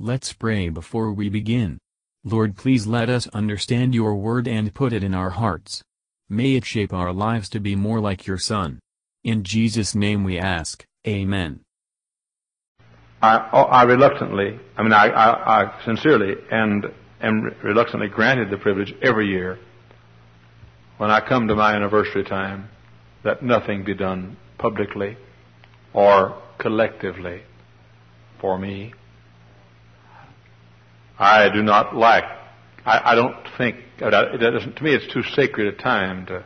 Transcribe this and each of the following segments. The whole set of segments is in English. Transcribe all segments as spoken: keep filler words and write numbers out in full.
Let's pray before we begin. Lord, please let us understand your word and put it in our hearts. May it shape our lives to be more like your Son. In Jesus' name we ask, amen. I, I reluctantly, I mean, I, I, I sincerely and, and reluctantly granted the privilege every year when I come to my anniversary time that nothing be done publicly or collectively for me. I do not like, I, I don't think, it doesn't, to me it's too sacred a time to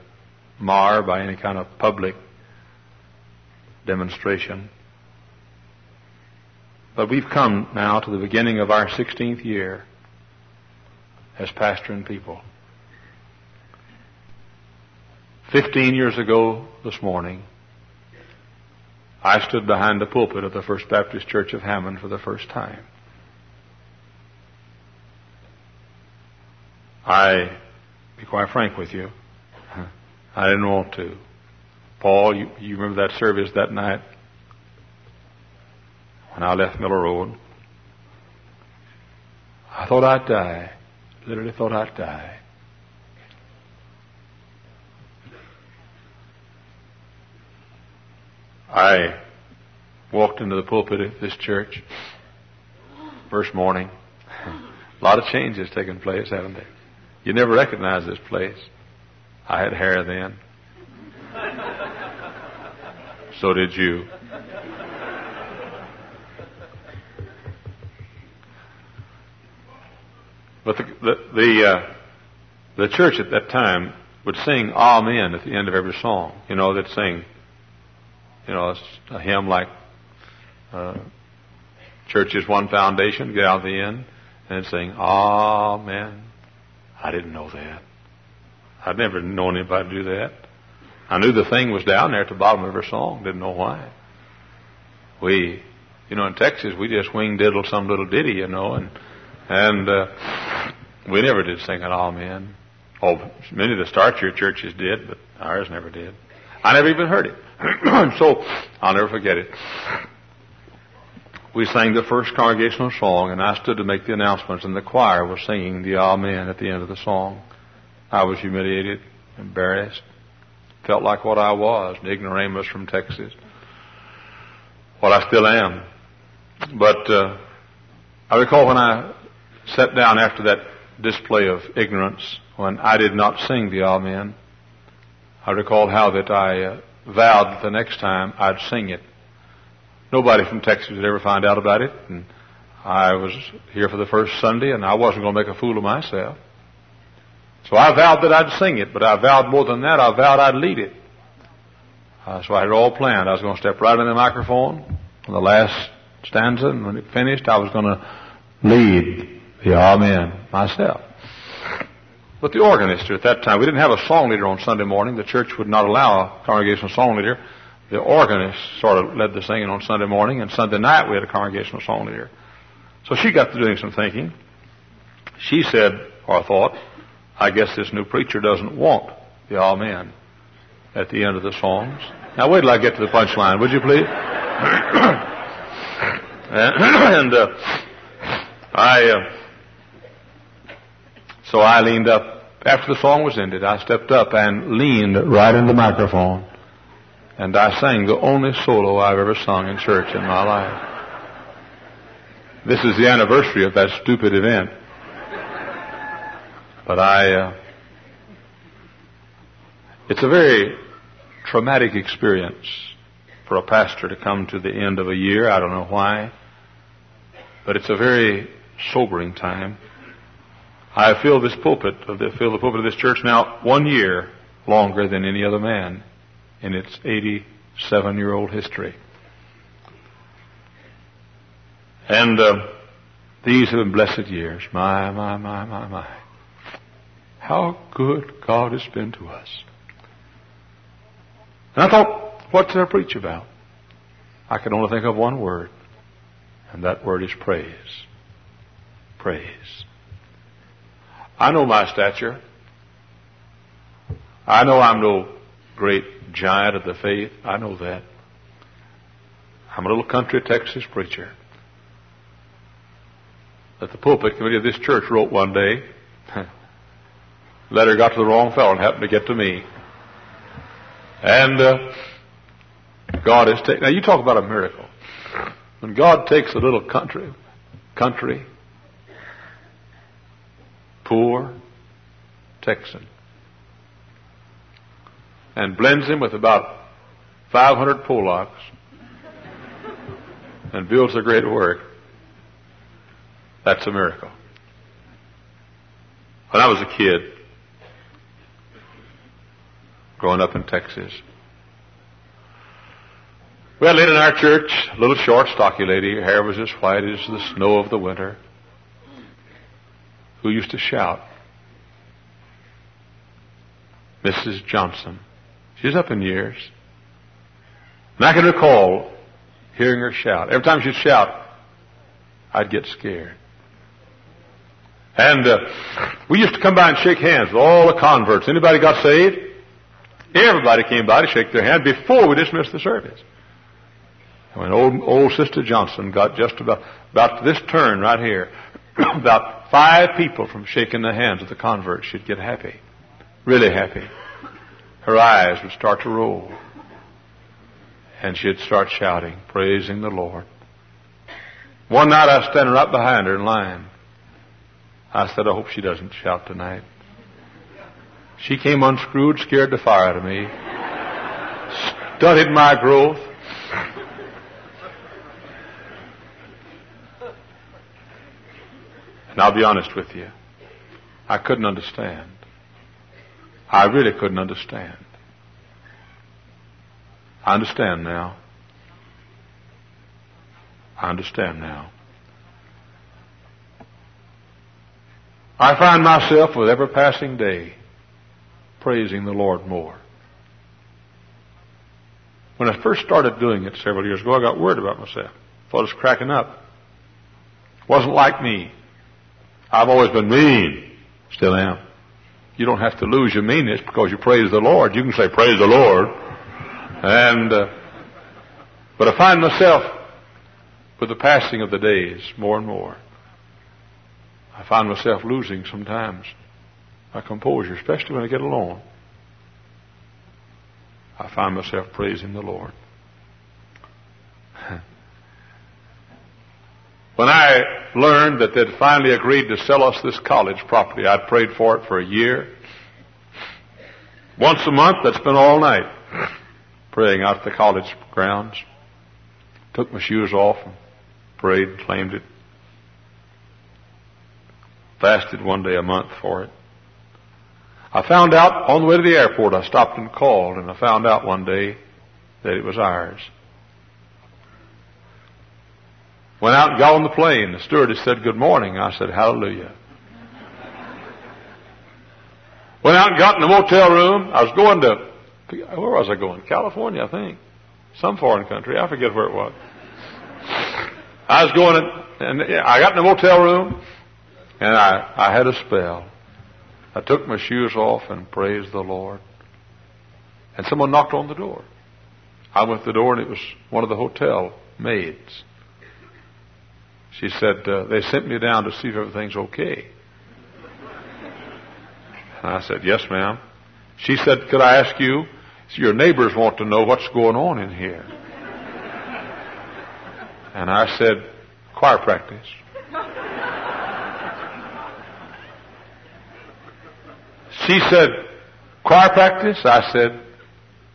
mar by any kind of public demonstration. But we've come now to the beginning of our sixteenth year as pastor and people. Fifteen years ago this morning, I stood behind the pulpit of the First Baptist Church of Hammond for the first time. I, be quite frank with you, I didn't want to. Paul, you, you remember that service that night when I left Miller Road? I thought I'd die. Literally thought I'd die. I walked into the pulpit of this church first morning. A lot of change has taken place, haven't they? You never recognize this place. I had hair then. So did you. But the the the, uh, the church at that time would sing "Amen" at the end of every song. You know, they'd sing, you know, a hymn like uh, "Church is One Foundation." Get out of the end and they'd sing "Amen." I didn't know that. I'd never known anybody do that. I knew the thing was down there at the bottom of her song. Didn't know why. We, you know, in Texas, we just wing-diddled some little ditty, you know, and and uh, we never did sing an amen. Oh, many of the Star Church churches did, but ours never did. I never even heard it. So I'll never forget it. We sang the first congregational song, and I stood to make the announcements, and the choir was singing the Amen at the end of the song. I was humiliated, embarrassed, felt like what I was, an ignoramus from Texas, what I still am. But uh, I recall when I sat down after that display of ignorance, when I did not sing the Amen, I recalled how that I uh, vowed that the next time I'd sing it. Nobody from Texas would ever find out about it, and I was here for the first Sunday, and I wasn't going to make a fool of myself. So I vowed that I'd sing it, but I vowed more than that. I vowed I'd lead it. Uh, so I had it all planned. I was going to step right in the microphone on the last stanza, and when it finished, I was going to lead the Amen myself. But the organist at that time, we didn't have a song leader on Sunday morning. The church would not allow a congregational song leader. The organist sort of led the singing on Sunday morning, and Sunday night we had a congregational song leader. So she got to doing some thinking. She said, or thought, I guess this new preacher doesn't want the Amen at the end of the songs. Now wait till I get to the punchline, would you please? and uh, I, uh, so I leaned up. After the song was ended, I stepped up and leaned right in the microphone. And I sang the only solo I've ever sung in church in my life. This is the anniversary of that stupid event. But I, uh, it's a very traumatic experience for a pastor to come to the end of a year. I don't know why, but it's a very sobering time. I feel this pulpit of the, feel the pulpit of this church now one year longer than any other man in its eighty-seven-year-old history. And uh, these have been blessed years. My, my, my, my, my. How good God has been to us. And I thought, what did I preach about? I could only think of one word, and that word is praise. Praise. I know my stature. I know I'm no great giant of the faith. I know that. I'm a little country Texas preacher. that the pulpit committee of this church wrote one day. Letter got to the wrong fellow and happened to get to me. And uh, God has taken... Now, you talk about a miracle. When God takes a little country, country, poor Texan, and blends him with about five hundred Polacks and builds a great work, that's a miracle. When I was a kid, growing up in Texas, we had a lady in our church, a little short, stocky lady, her hair was as white as the snow of the winter, who used to shout, Missus Johnson. She's up in years. And I can recall hearing her shout. Every time she'd shout, I'd get scared. And uh, we used to come by and shake hands with all the converts. Anybody got saved? Everybody came by to shake their hand before we dismissed the service. And when old, old Sister Johnson got just about, about this turn right here, about five people from shaking the hands of the converts, she'd get happy, really happy. Her eyes would start to roll, and she'd start shouting, praising the Lord. One night I was standing right behind her in line. I said, I hope she doesn't shout tonight. She came unscrewed, scared the fire out of me, studied my growth. And I'll be honest with you, I couldn't understand. I really couldn't understand. I understand now. I understand now. I find myself with every passing day praising the Lord more. When I first started doing it several years ago, I got worried about myself. Thought I was cracking up. Wasn't like me. I've always been mean. Still am. You don't have to lose your meanness because you praise the Lord. You can say, praise the Lord. And, uh, but I find myself with the passing of the days more and more. I find myself losing sometimes my composure, especially when I get alone. I find myself praising the Lord. When I learned that they'd finally agreed to sell us this college property, I'd prayed for it for a year. Once a month, I'd spend all night praying out at the college grounds. Took my shoes off and prayed, claimed it. Fasted one day a month for it. I found out on the way to the airport, I stopped and called, and I found out one day that it was ours. Went out and got on the plane. The stewardess said, good morning. I said, hallelujah. Went out and got in the motel room. I was going to, where was I going? California, I think. Some foreign country. I forget where it was. I was going, and, and I got in the motel room, and I, I had a spell. I took my shoes off and praised the Lord. And someone knocked on the door. I went to the door, and it was one of the hotel maids. She said, uh, they sent me down to see if everything's okay. And I said, yes, ma'am. She said, could I ask you, your neighbors want to know what's going on in here. And I said, choir practice. She said, choir practice? I said,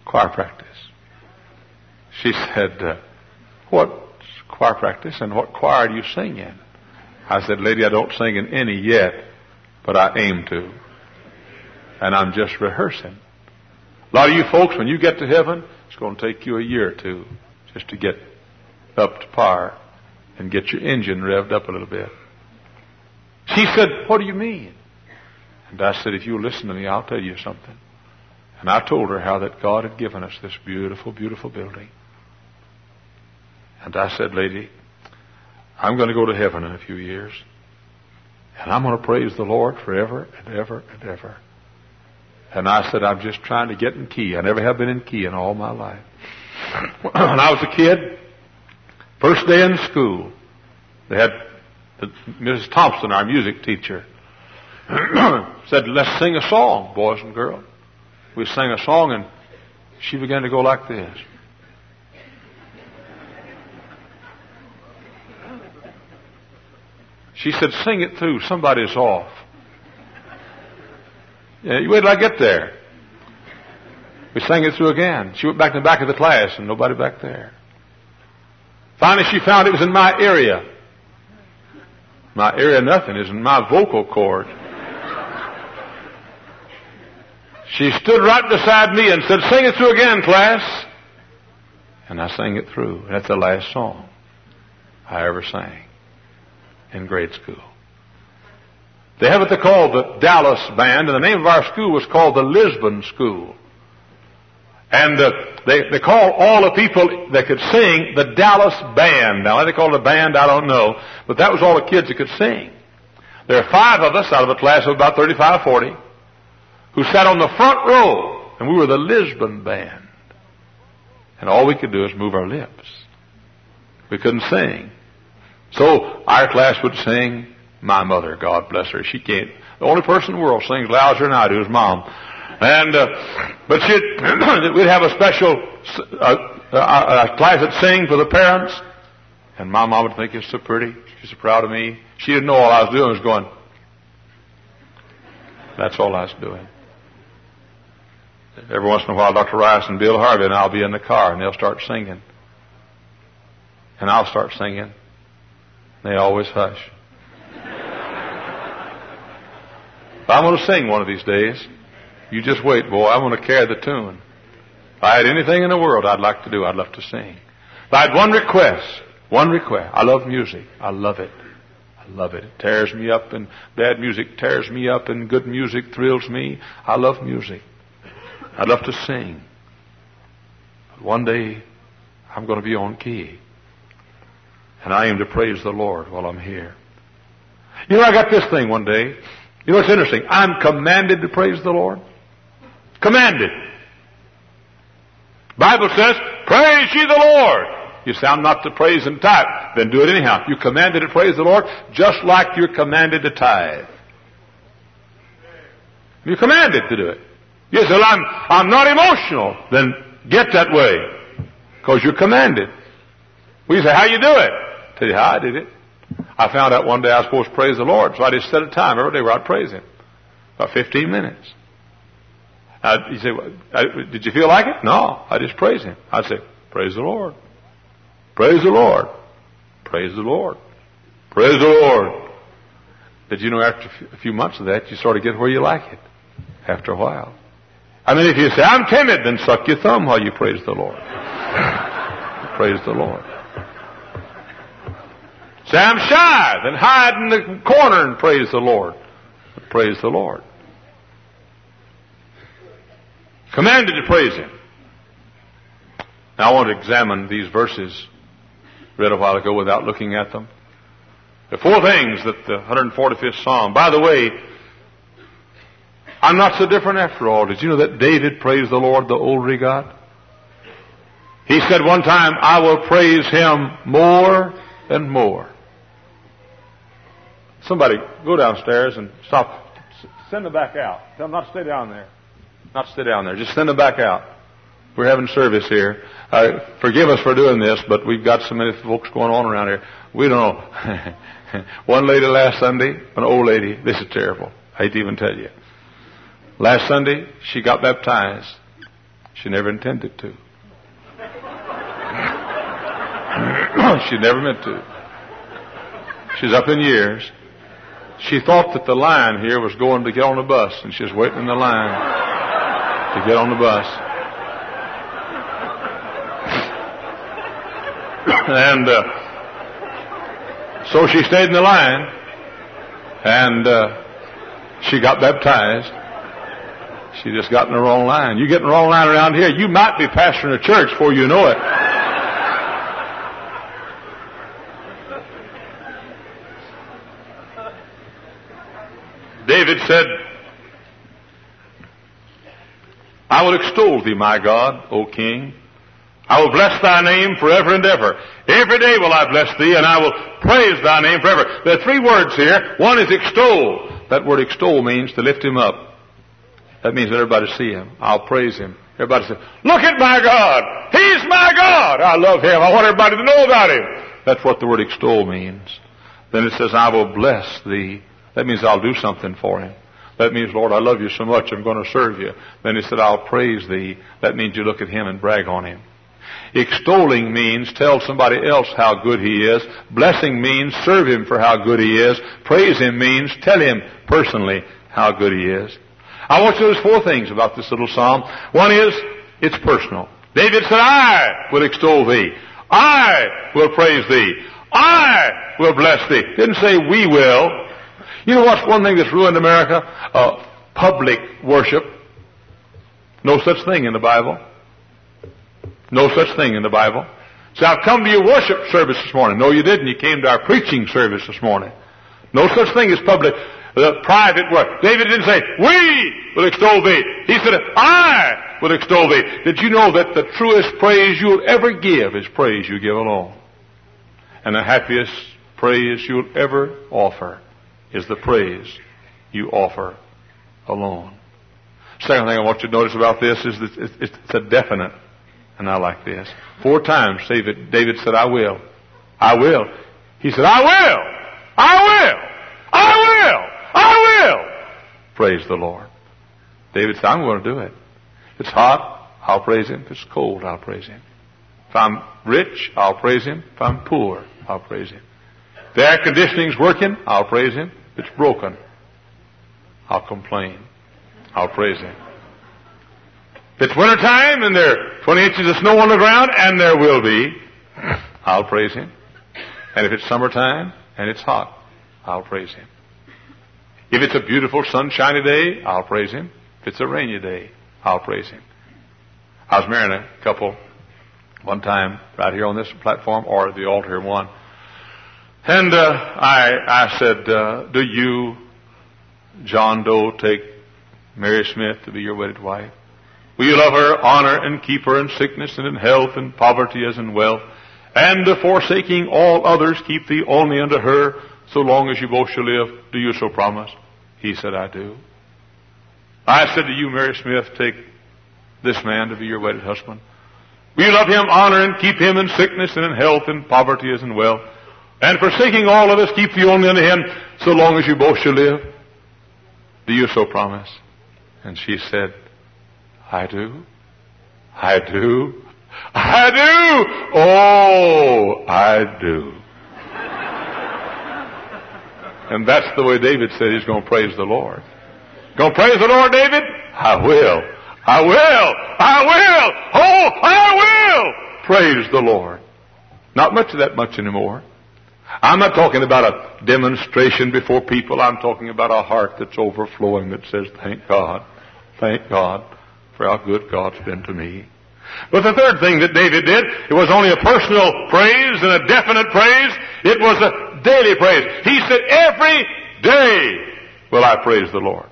choir practice. She said, uh, what? Choir practice, and what choir do you sing in? I said, lady, I don't sing in any yet, but I aim to. And I'm just rehearsing. A lot of you folks, when you get to heaven, it's going to take you a year or two just to get up to par and get your engine revved up a little bit. She said, what do you mean? And I said, if you listen to me, I'll tell you something. And I told her how that God had given us this beautiful, beautiful building. And I said, lady, I'm going to go to heaven in a few years, and I'm going to praise the Lord forever and ever and ever. And I said, I'm just trying to get in key. I never have been in key in all my life. When I was a kid, first day in school, they had Missus Thompson, our music teacher, said, let's sing a song, boys and girls. We sang a song, and she began to go like this. She said, sing it through. Somebody's off. Yeah, you wait till I get there. We sang it through again. She went back to the back of the class, and nobody back there. Finally, she found it was in my area. My area nothing is in my vocal cord. She stood right beside me and said, sing it through again, class. And I sang it through. That's the last song I ever sang in grade school. They have what they call the Dallas Band, and the name of our school was called the Lisbon School. And uh, they, they called all the people that could sing the Dallas Band. Now, why they called it a band, I don't know, but that was all the kids that could sing. There are five of us out of a class of about thirty-five, forty who sat on the front row, and we were the Lisbon Band. And all we could do is move our lips. We couldn't sing. So our class would sing, my mother, God bless her. She can't. The only person in the world sings louder than I do is Mom. And uh, but she'd, we'd have a special uh, uh, class that sang for the parents. And my mom would think, it's so pretty. She's so proud of me. She didn't know all I was doing was going. That's all I was doing. Every once in a while, Doctor Rice and Bill Harvey and I'll be in the car, and they'll start singing. And I'll start singing. They always hush. But I'm going to sing one of these days. You just wait, boy. I'm going to carry the tune. If I had anything in the world I'd like to do, I'd love to sing. But I had one request. One request. I love music. I love it. I love it. It tears me up, and bad music tears me up, and good music thrills me. I love music. I'd love to sing. But one day, I'm going to be on key. And I aim to praise the Lord while I'm here. You know, I got this thing one day. You know, it's interesting. I'm commanded to praise the Lord. Commanded. Bible says, praise ye the Lord. You say, I'm not to praise and tithe. Then do it anyhow. You're commanded to praise the Lord just like you're commanded to tithe. You're commanded to do it. You say, well, I'm, I'm not emotional. Then get that way. Because you're commanded. We say, how you do it? I tell you how I did it. I found out one day I was supposed to praise the Lord, so I just set a time every day where I'd praise Him. About fifteen minutes. I, you say, did you feel like it? No, I just praise Him. I'd say, praise the Lord. Praise the Lord. Praise the Lord. Praise the Lord. But you know, after a few months of that, you sort of get where you like it after a while. I mean, if you say, I'm timid, then suck your thumb while you praise the Lord. Praise the Lord. Say, I'm shy. Then hide in the corner and praise the Lord. Praise the Lord. Commanded to praise Him. Now, I want to examine these verses read a while ago without looking at them. There are four things that the one hundred forty-fifth Psalm. By the way, I'm not so different after all. Did you know that David praised the Lord, the older God? He said one time, I will praise Him more and more. Somebody go downstairs and stop. Send them back out. Tell them not to stay down there. Not to stay down there. Just send them back out. We're having service here. Uh, forgive us for doing this, but we've got so many folks going on around here. We don't know. One lady last Sunday, an old lady. This is terrible. I hate to even tell you. Last Sunday, she got baptized. She never intended to. She never meant to. She's up in years. She thought that the line here was going to get on the bus, and she was waiting in the line to get on the bus. And uh, so she stayed in the line, and uh, she got baptized. She just got in the wrong line. You get in the wrong line around here, you might be pastoring a church before you know it. David said, I will extol thee, my God, O King. I will bless thy name forever and ever. Every day will I bless thee, and I will praise thy name forever. There are three words here. One is extol. That word extol means to lift him up. That means that everybody see him. I'll praise him. Everybody say, look at my God. He's my God. I love him. I want everybody to know about him. That's what the word extol means. Then it says, I will bless thee. That means I'll do something for him. That means, Lord, I love you so much, I'm going to serve you. Then he said, I'll praise thee. That means you look at him and brag on him. Extolling means tell somebody else how good he is. Blessing means serve him for how good he is. Praise him means tell him personally how good he is. I want you to notice four things about this little psalm. One is, it's personal. David said, I will extol thee. I will praise thee. I will bless thee. Didn't say we will. You know what's one thing that's ruined America? Uh, public worship. No such thing in the Bible. No such thing in the Bible. So I've come to your worship service this morning. No, you didn't. You came to our preaching service this morning. No such thing as public, uh, private worship. David didn't say, we will extol thee. He said, I will extol thee. Did you know that the truest praise you'll ever give is praise you give alone? And the happiest praise you'll ever offer is the praise you offer alone. Second thing I want you to notice about this is that it's a definite. And I like this. Four times David, David said, I will. I will. He said, I will. I will. I will. I will. Praise the Lord. David said, I'm going to do it. If it's hot, I'll praise him. If it's cold, I'll praise him. If I'm rich, I'll praise him. If I'm poor, I'll praise him. If the air conditioning's working, I'll praise him. If it's broken, I'll complain. I'll praise him. If it's wintertime and there are twenty inches of snow on the ground, and there will be, I'll praise him. And if it's summertime and it's hot, I'll praise him. If it's a beautiful sunshiny day, I'll praise him. If it's a rainy day, I'll praise him. I was marrying a couple one time right here on this platform or the altar one. And uh, I, I said, uh, do you, John Doe, take Mary Smith to be your wedded wife? Will you love her, honor, and keep her in sickness and in health and poverty as in wealth? And forsaking all others, keep thee only unto her, so long as you both shall live. Do you so promise? He said, I do. I said to you, Mary Smith, take this man to be your wedded husband. Will you love him, honor, and keep him in sickness and in health and poverty as in wealth? And forsaking all others, keep thee only unto him, so long as you both shall live. Do you so promise? And she said, I do, I do, I do, oh, I do. And that's the way David said he's going to praise the Lord. Going to praise the Lord, David? I will, I will, I will, oh, I will praise the Lord. Not much of that much anymore. I'm not talking about a demonstration before people. I'm talking about a heart that's overflowing that says, thank God, thank God. For how good God's been to me. But the third thing that David did, it was only a personal praise and a definite praise. It was a daily praise. He said, every day will I praise the Lord.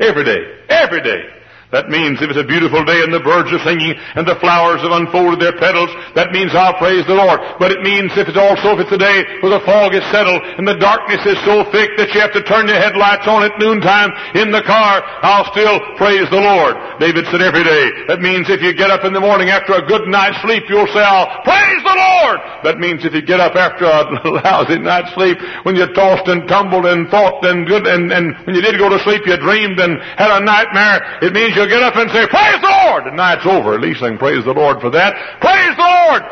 Every day. Every day. That means if it's a beautiful day and the birds are singing and the flowers have unfolded their petals, that means I'll praise the Lord. But it means if it's also if it's a day where the fog is settled and the darkness is so thick that you have to turn your headlights on at noontime in the car, I'll still praise the Lord. David said every day. That means if you get up in the morning after a good night's sleep, you'll say, I'll praise the Lord. That means if you get up after a lousy night's sleep, when you tossed and tumbled and thought and good and, and when you did go to sleep, you dreamed and had a nightmare, it means you'll get up and say, praise the Lord! And now it's over. At least I can praise the Lord for that. Praise the Lord!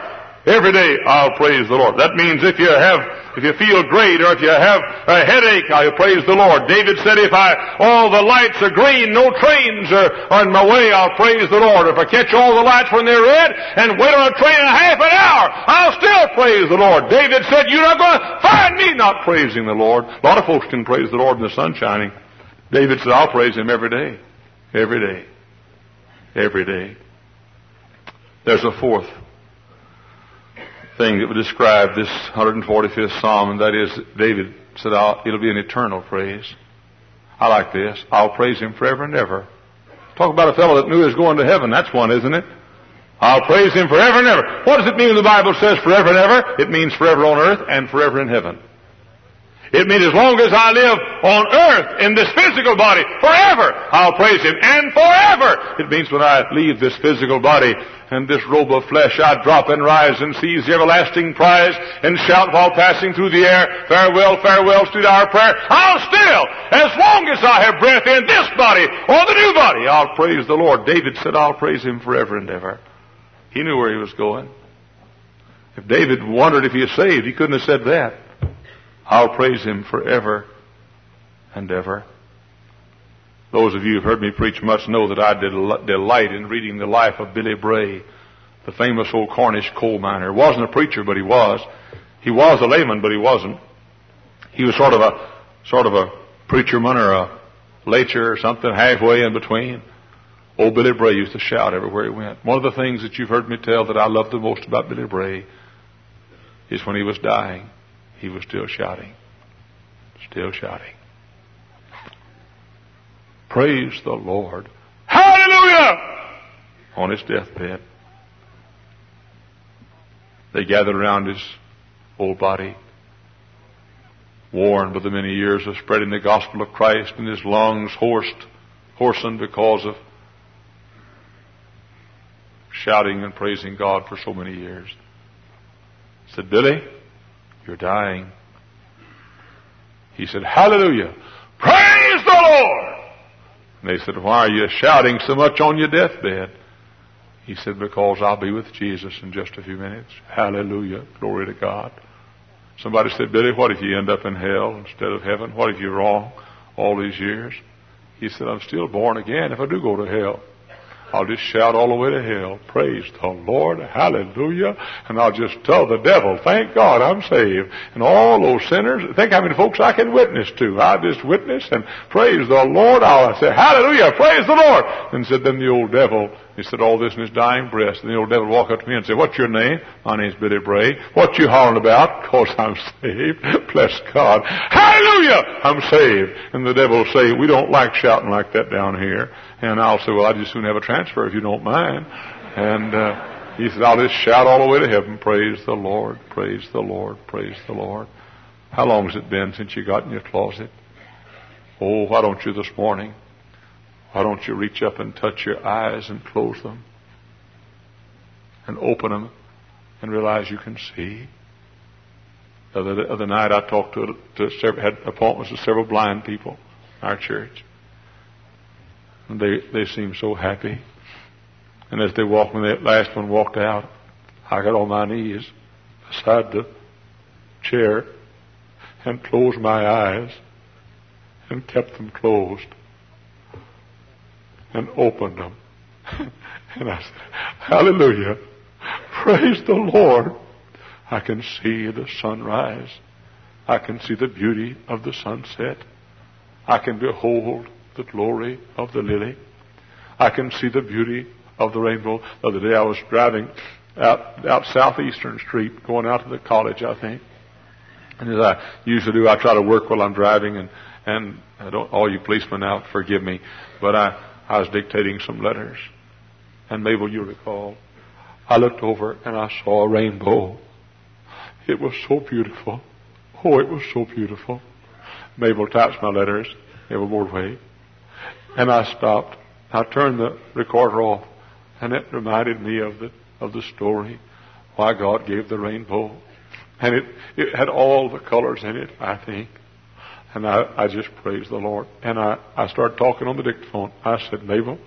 Every day I'll praise the Lord. That means if you have, if you feel great or if you have a headache, I'll praise the Lord. David said, if I, all the lights are green, no trains are on my way, I'll praise the Lord. If I catch all the lights when they're red and wait on a train in half an hour, I'll still praise the Lord. David said, you're not going to find me not praising the Lord. A lot of folks can praise the Lord in the sun shining. David said, I'll praise him every day. Every day. Every day. There's a fourth thing that would describe this one hundred forty-fifth Psalm, and that is David said, I'll, it'll be an eternal praise. I like this. I'll praise him forever and ever. Talk about a fellow that knew he was going to heaven. That's one, isn't it? I'll praise him forever and ever. What does it mean when the Bible says forever and ever? It means forever on earth and forever in heaven. It means as long as I live on earth in this physical body, forever I'll praise him, and forever. It means when I leave this physical body and this robe of flesh, I drop and rise and seize the everlasting prize and shout while passing through the air, farewell, farewell, to our prayer. I'll still, as long as I have breath in this body or the new body, I'll praise the Lord. David said, I'll praise him forever and ever. He knew where he was going. If David wondered if he was saved, he couldn't have said that. I'll praise him forever and ever. Those of you who have heard me preach much know that I del- delight in reading the life of Billy Bray, the famous old Cornish coal miner. He wasn't a preacher, but he was. He was a layman, but he wasn't. He was sort of a sort of a preacherman or a lacher or something, halfway in between. Old Billy Bray used to shout everywhere he went. One of the things that you've heard me tell that I love the most about Billy Bray is when he was dying, he was still shouting, still shouting. Praise the Lord. Hallelujah! On his deathbed. They gathered around his old body, worn by the many years of spreading the gospel of Christ, and his lungs hoarsened, hoarsened because of shouting and praising God for so many years. Said, Billy, you're dying. He said, hallelujah. Praise the Lord. And they said, why are you shouting so much on your deathbed? He said, because I'll be with Jesus in just a few minutes. Hallelujah. Glory to God. Somebody said, Billy, what if you end up in hell instead of heaven? What if you're wrong all these years? He said, I'm still born again. If I do go to hell, I'll just shout all the way to hell, praise the Lord, hallelujah, and I'll just tell the devil, thank God I'm saved. And all those sinners, think how many folks I can witness to. I just witness and praise the Lord. I'll say, hallelujah, praise the Lord. And said, then the old devil, he said all this in his dying breath. And the old devil walked up to me and said, what's your name? My name's Billy Bray. What you hollering about? Because I'm saved. Bless God. Hallelujah, I'm saved. And the devil will say, we don't like shouting like that down here. And I'll say, well, I'd just soon have a transfer if you don't mind. And uh, he said, I'll just shout all the way to heaven, praise the Lord, praise the Lord, praise the Lord. How long has it been since you got in your closet? Oh, why don't you this morning? Why don't you reach up and touch your eyes and close them and open them and realize you can see? The other, the other night I talked to, to several, had appointments with several blind people in our church. And they, they seemed so happy. And as they walked, when that last one walked out, I got on my knees beside the chair and closed my eyes and kept them closed and opened them. And I said, hallelujah, praise the Lord. I can see the sunrise. I can see the beauty of the sunset. I can behold the glory of the lily. I can see the beauty of the rainbow. The other day I was driving out, out Southeastern Street, going out to the college, I think. And as I usually do, I try to work while I'm driving, and, and I don't, all you policemen now, forgive me, but I, I was dictating some letters. And Mabel, you recall, I looked over and I saw a rainbow. It was so beautiful. Oh, it was so beautiful. Mabel types my letters, Mabel Boardway. And I stopped. I turned the recorder off, and it reminded me of the of the story why God gave the rainbow, and it it had all the colors in it, I think. And I, I just praised the Lord. And I, I started talking on the dictaphone. I said, Mabel,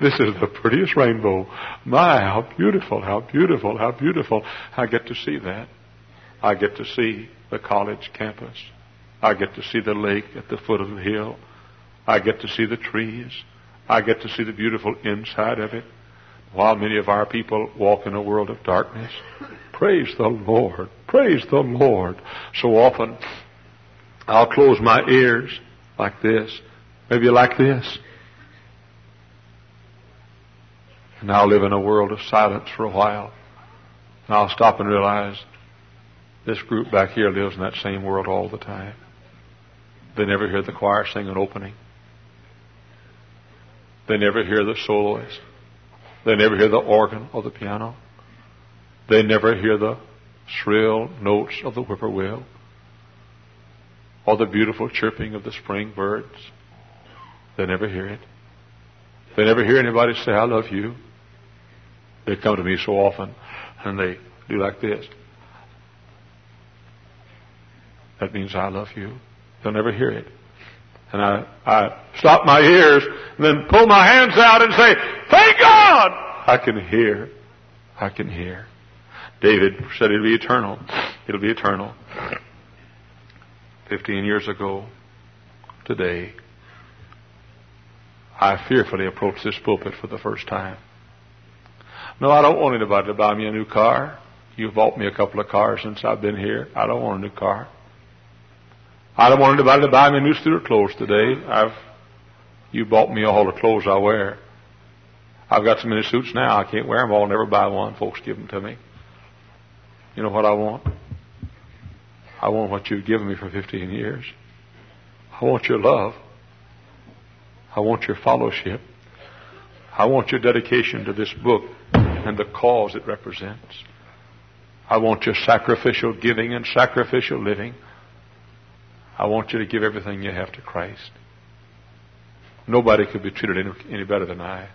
this is the prettiest rainbow. My, how beautiful, how beautiful, how beautiful. I get to see that. I get to see the college campus. I get to see the lake at the foot of the hill. I get to see the trees. I get to see the beautiful inside of it. While many of our people walk in a world of darkness, praise the Lord, praise the Lord. So often, I'll close my ears like this, maybe like this. And I'll live in a world of silence for a while. And I'll stop and realize this group back here lives in that same world all the time. They never hear the choir sing an opening. They never hear the soloist. They never hear the organ or the piano. They never hear the shrill notes of the whippoorwill or the beautiful chirping of the spring birds. They never hear it. They never hear anybody say, I love you. They come to me so often and they do like this. That means I love you. They'll never hear it. And I, I stop my ears and then pull my hands out and say, thank God! I can hear. I can hear. David said it'll be eternal. It'll be eternal. Fifteen years ago, today, I fearfully approached this pulpit for the first time. No, I don't want anybody to buy me a new car. You've bought me a couple of cars since I've been here. I don't want a new car. I don't want anybody to buy me new suit of clothes today. I've, you bought me all the clothes I wear. I've got so many suits now, I can't wear them all. I'll never buy one. Folks give them to me. You know what I want? I want what you've given me for fifteen years. I want your love. I want your fellowship. I want your dedication to this book and the cause it represents. I want your sacrificial giving and sacrificial living. I want you to give everything you have to Christ. Nobody could be treated any, any better than I.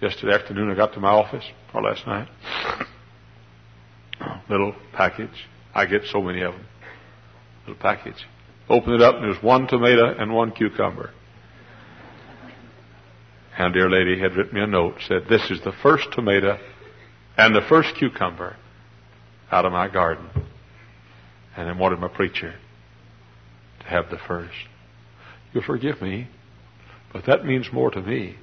Yesterday afternoon I got to my office, or last night, little package. I get so many of them. Little package. Open it up and there's one tomato and one cucumber. And dear lady had written me a note, said, this is the first tomato and the first cucumber out of my garden. And I wanted my preacher to have the first. You'll forgive me, but that means more to me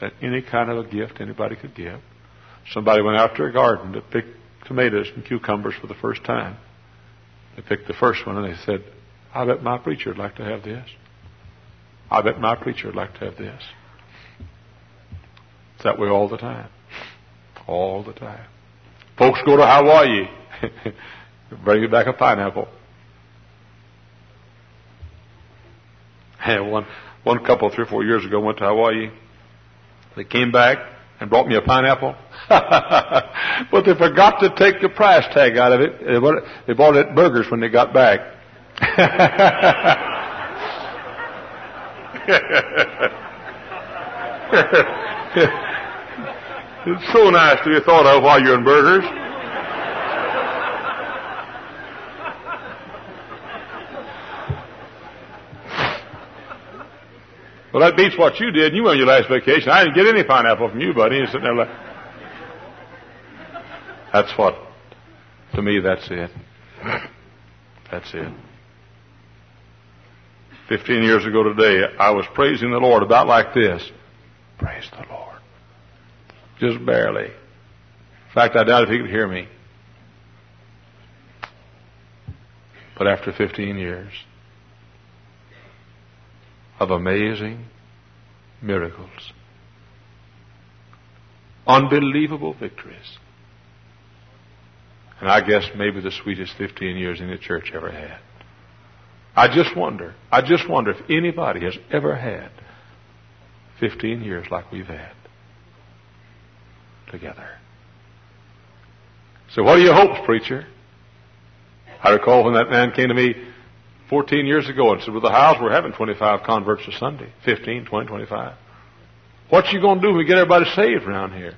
than any kind of a gift anybody could give. Somebody went out to a garden to pick tomatoes and cucumbers for the first time. They picked the first one and they said, I bet my preacher would like to have this. I bet my preacher would like to have this. It's that way all the time. All the time. Folks go to Hawaii. Bring me back a pineapple. And one, one couple three or four years ago went to Hawaii. They came back and brought me a pineapple. But they forgot to take the price tag out of it. They bought it, they bought it at Burgers when they got back. It's so nice to be thought of while you're in Burgers. Well, that beats what you did. You went on your last vacation. I didn't get any pineapple from you, buddy. You're sitting there like... That's what, to me, that's it. That's it. Fifteen years ago today, I was praising the Lord about like this. Praise the Lord. Just barely. In fact, I doubt if he could hear me. But after fifteen years of amazing miracles, unbelievable victories, and I guess maybe the sweetest fifteen years any church ever had. I just wonder, I just wonder if anybody has ever had fifteen years like we've had together. So what are your hopes, preacher? I recall when that man came to me fourteen years ago and said, well, the house, we're having twenty-five converts a Sunday, fifteen, twenty, twenty-five. What you going to do when we get everybody saved around here?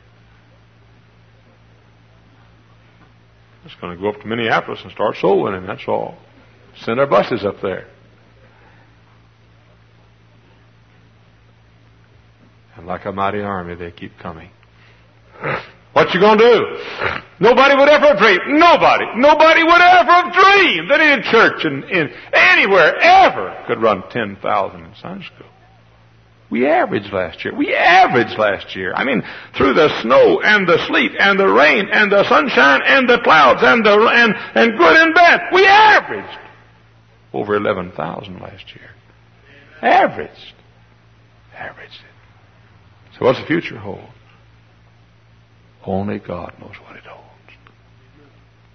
I'm just going to go up to Minneapolis and start soul winning, that's all. Send our buses up there. And like a mighty army, they keep coming. What you gonna do? Nobody would ever have dreamed. Nobody. Nobody would ever have dreamed that any church in, in anywhere ever could run ten thousand in Sunday school. We averaged last year. We averaged last year. I mean, through the snow and the sleet and the rain and the sunshine and the clouds and the and, and good and bad, we averaged over eleven thousand last year. Averaged. Averaged it. So what's the future hold? Only God knows what it holds.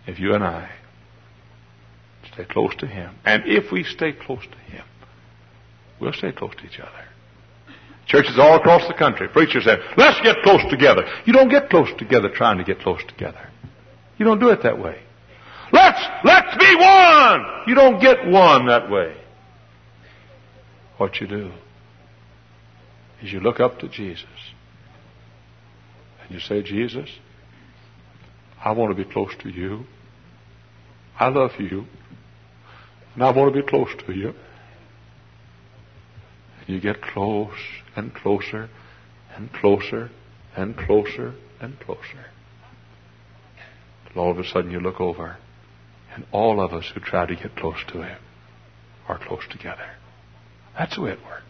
If you and I stay close to Him, and if we stay close to Him, we'll stay close to each other. Churches all across the country, preachers say, let's get close together. You don't get close together trying to get close together. You don't do it that way. Let's, let's be one. You don't get one that way. What you do is you look up to Jesus and you say, Jesus, I want to be close to you. I love you. And I want to be close to you. And you get close and closer and closer and closer and closer. Till all of a sudden you look over and all of us who try to get close to him are close together. That's the way it works.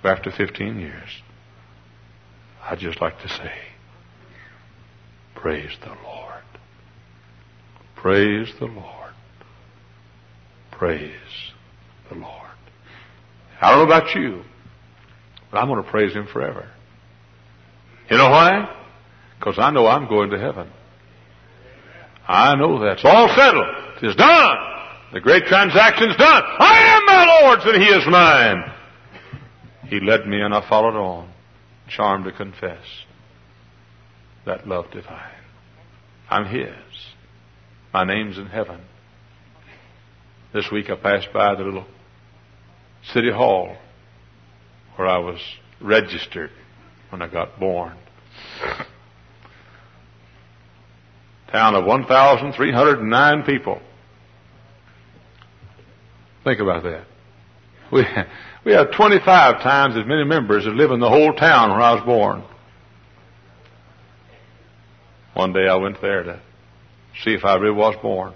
So after fifteen years, I'd just like to say, praise the Lord. Praise the Lord. Praise the Lord. I don't know about you, but I'm going to praise him forever. You know why? Because I know I'm going to heaven. I know that's all settled. It's done. The great transaction's done. I am my Lord's and he is mine. He led me and I followed on, charmed to confess that love divine. I'm his. My name's in heaven. This week I passed by the little city hall where I was registered when I got born. Town of one thousand three hundred nine people. Think about that. We, we have twenty-five times as many members that live in the whole town where I was born. One day I went there to see if I really was born.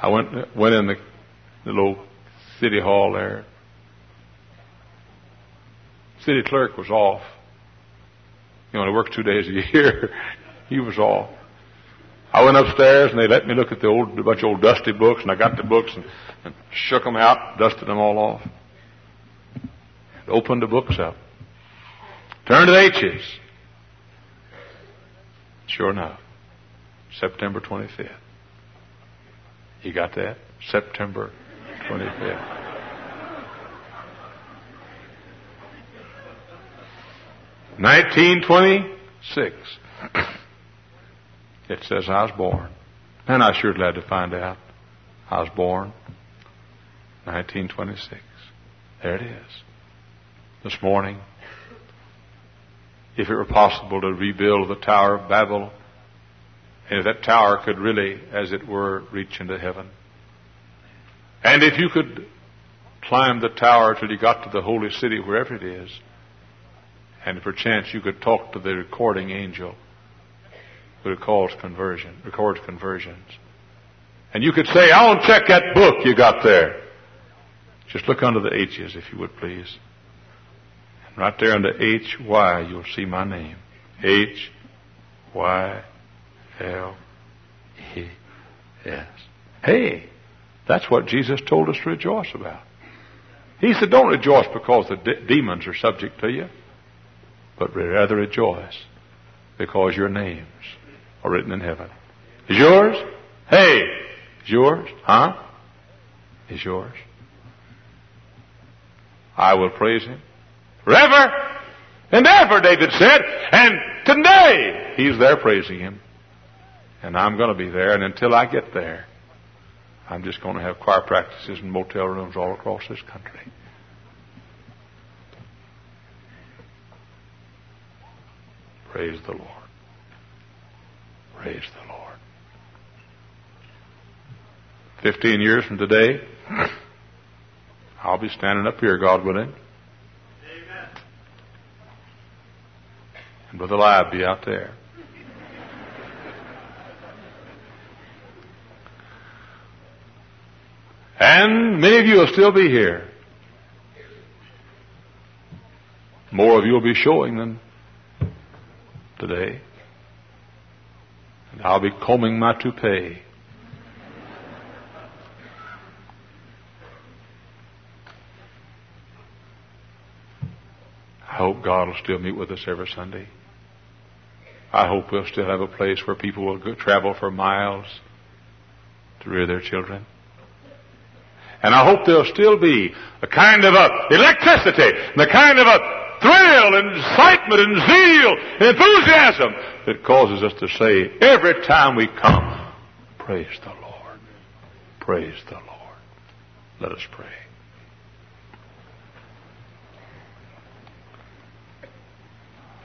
I went went in the, the little city hall there. City clerk was off. You only work two days a year. He was off. I went upstairs and they let me look at the old, a bunch of old dusty books, and I got the books and, and shook them out, dusted them all off. Opened the books up. Turned to the H's. Sure enough, September twenty-fifth. You got that? September twenty-fifth. nineteen twenty-six. It says I was born. And I sure glad to find out I was born nineteen twenty-six. There it is. This morning, if it were possible to rebuild the Tower of Babel, and if that tower could really, as it were, reach into heaven, and if you could climb the tower till you got to the holy city, wherever it is, and perchance you could talk to the recording angel who records conversion, records conversions, and you could say, I want to check that book you got there. Just look under the H's, if you would, please. Right there under H Y, you'll see my name. H Y L E S. Hey, that's what Jesus told us to rejoice about. He said, don't rejoice because the de- demons are subject to you, but rather rejoice because your names are written in heaven. Is yours? Hey, is yours? Huh? Is yours? I will praise him forever and ever, David said. And today, he's there praising him. And I'm going to be there. And until I get there, I'm just going to have choir practices and motel rooms all across this country. Praise the Lord. Praise the Lord. Fifteen years from today, I'll be standing up here, God willing. Brother Lye be out there. And many of you will still be here. More of you will be showing than today. And I'll be combing my toupee. I hope God will still meet with us every Sunday. I hope we'll still have a place where people will go, travel for miles to rear their children. And I hope there'll still be a kind of a electricity, and a kind of a thrill and excitement and zeal and enthusiasm that causes us to say every time we come, praise the Lord, praise the Lord. Let us pray.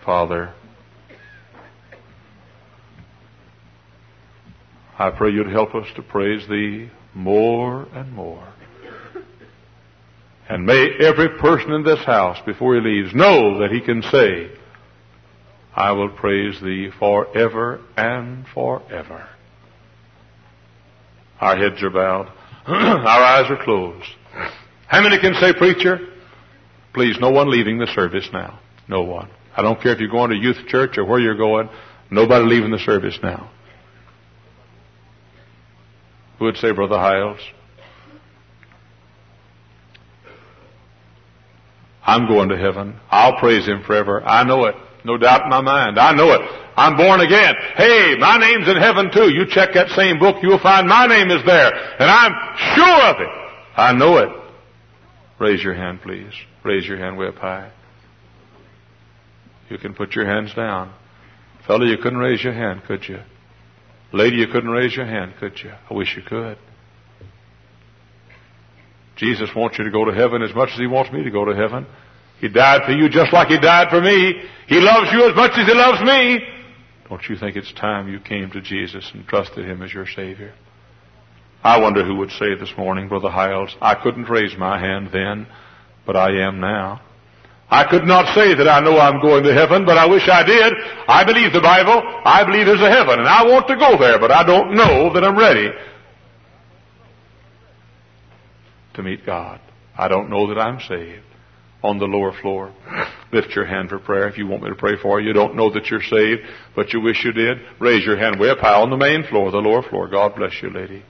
Father, I pray you'd help us to praise thee more and more. And may every person in this house, before he leaves, know that he can say, I will praise thee forever and forever. Our heads are bowed. Our eyes are closed. How many can say, preacher, please, no one leaving the service now. No one. I don't care if you're going to youth church or where you're going. Nobody leaving the service now. Who would say, Brother Hiles? I'm going to heaven. I'll praise him forever. I know it. No doubt in my mind. I know it. I'm born again. Hey, my name's in heaven too. You check that same book, you'll find my name is there. And I'm sure of it. I know it. Raise your hand, please. Raise your hand way up high. You can put your hands down. Fella, you couldn't raise your hand, could you? Lady, you couldn't raise your hand, could you? I wish you could. Jesus wants you to go to heaven as much as he wants me to go to heaven. He died for you just like he died for me. He loves you as much as he loves me. Don't you think it's time you came to Jesus and trusted him as your Savior? I wonder who would say this morning, Brother Hiles, I couldn't raise my hand then, but I am now. I could not say that I know I'm going to heaven, but I wish I did. I believe the Bible. I believe there's a heaven, and I want to go there, but I don't know that I'm ready to meet God. I don't know that I'm saved. On the lower floor, lift your hand for prayer if you want me to pray for you. You don't know that you're saved, but you wish you did. Raise your hand way up high on the main floor, the lower floor. God bless you, lady.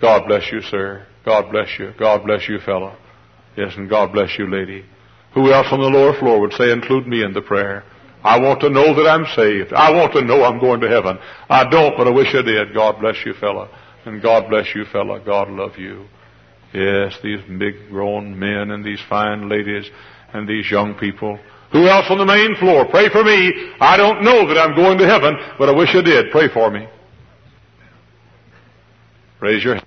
God bless you, sir. God bless you. God bless you, fella. Yes, and God bless you, lady. Who else on the lower floor would say, include me in the prayer? I want to know that I'm saved. I want to know I'm going to heaven. I don't, but I wish I did. God bless you, fella. And God bless you, fella. God love you. Yes, these big grown men and these fine ladies and these young people. Who else on the main floor? Pray for me. I don't know that I'm going to heaven, but I wish I did. Pray for me. Raise your hand.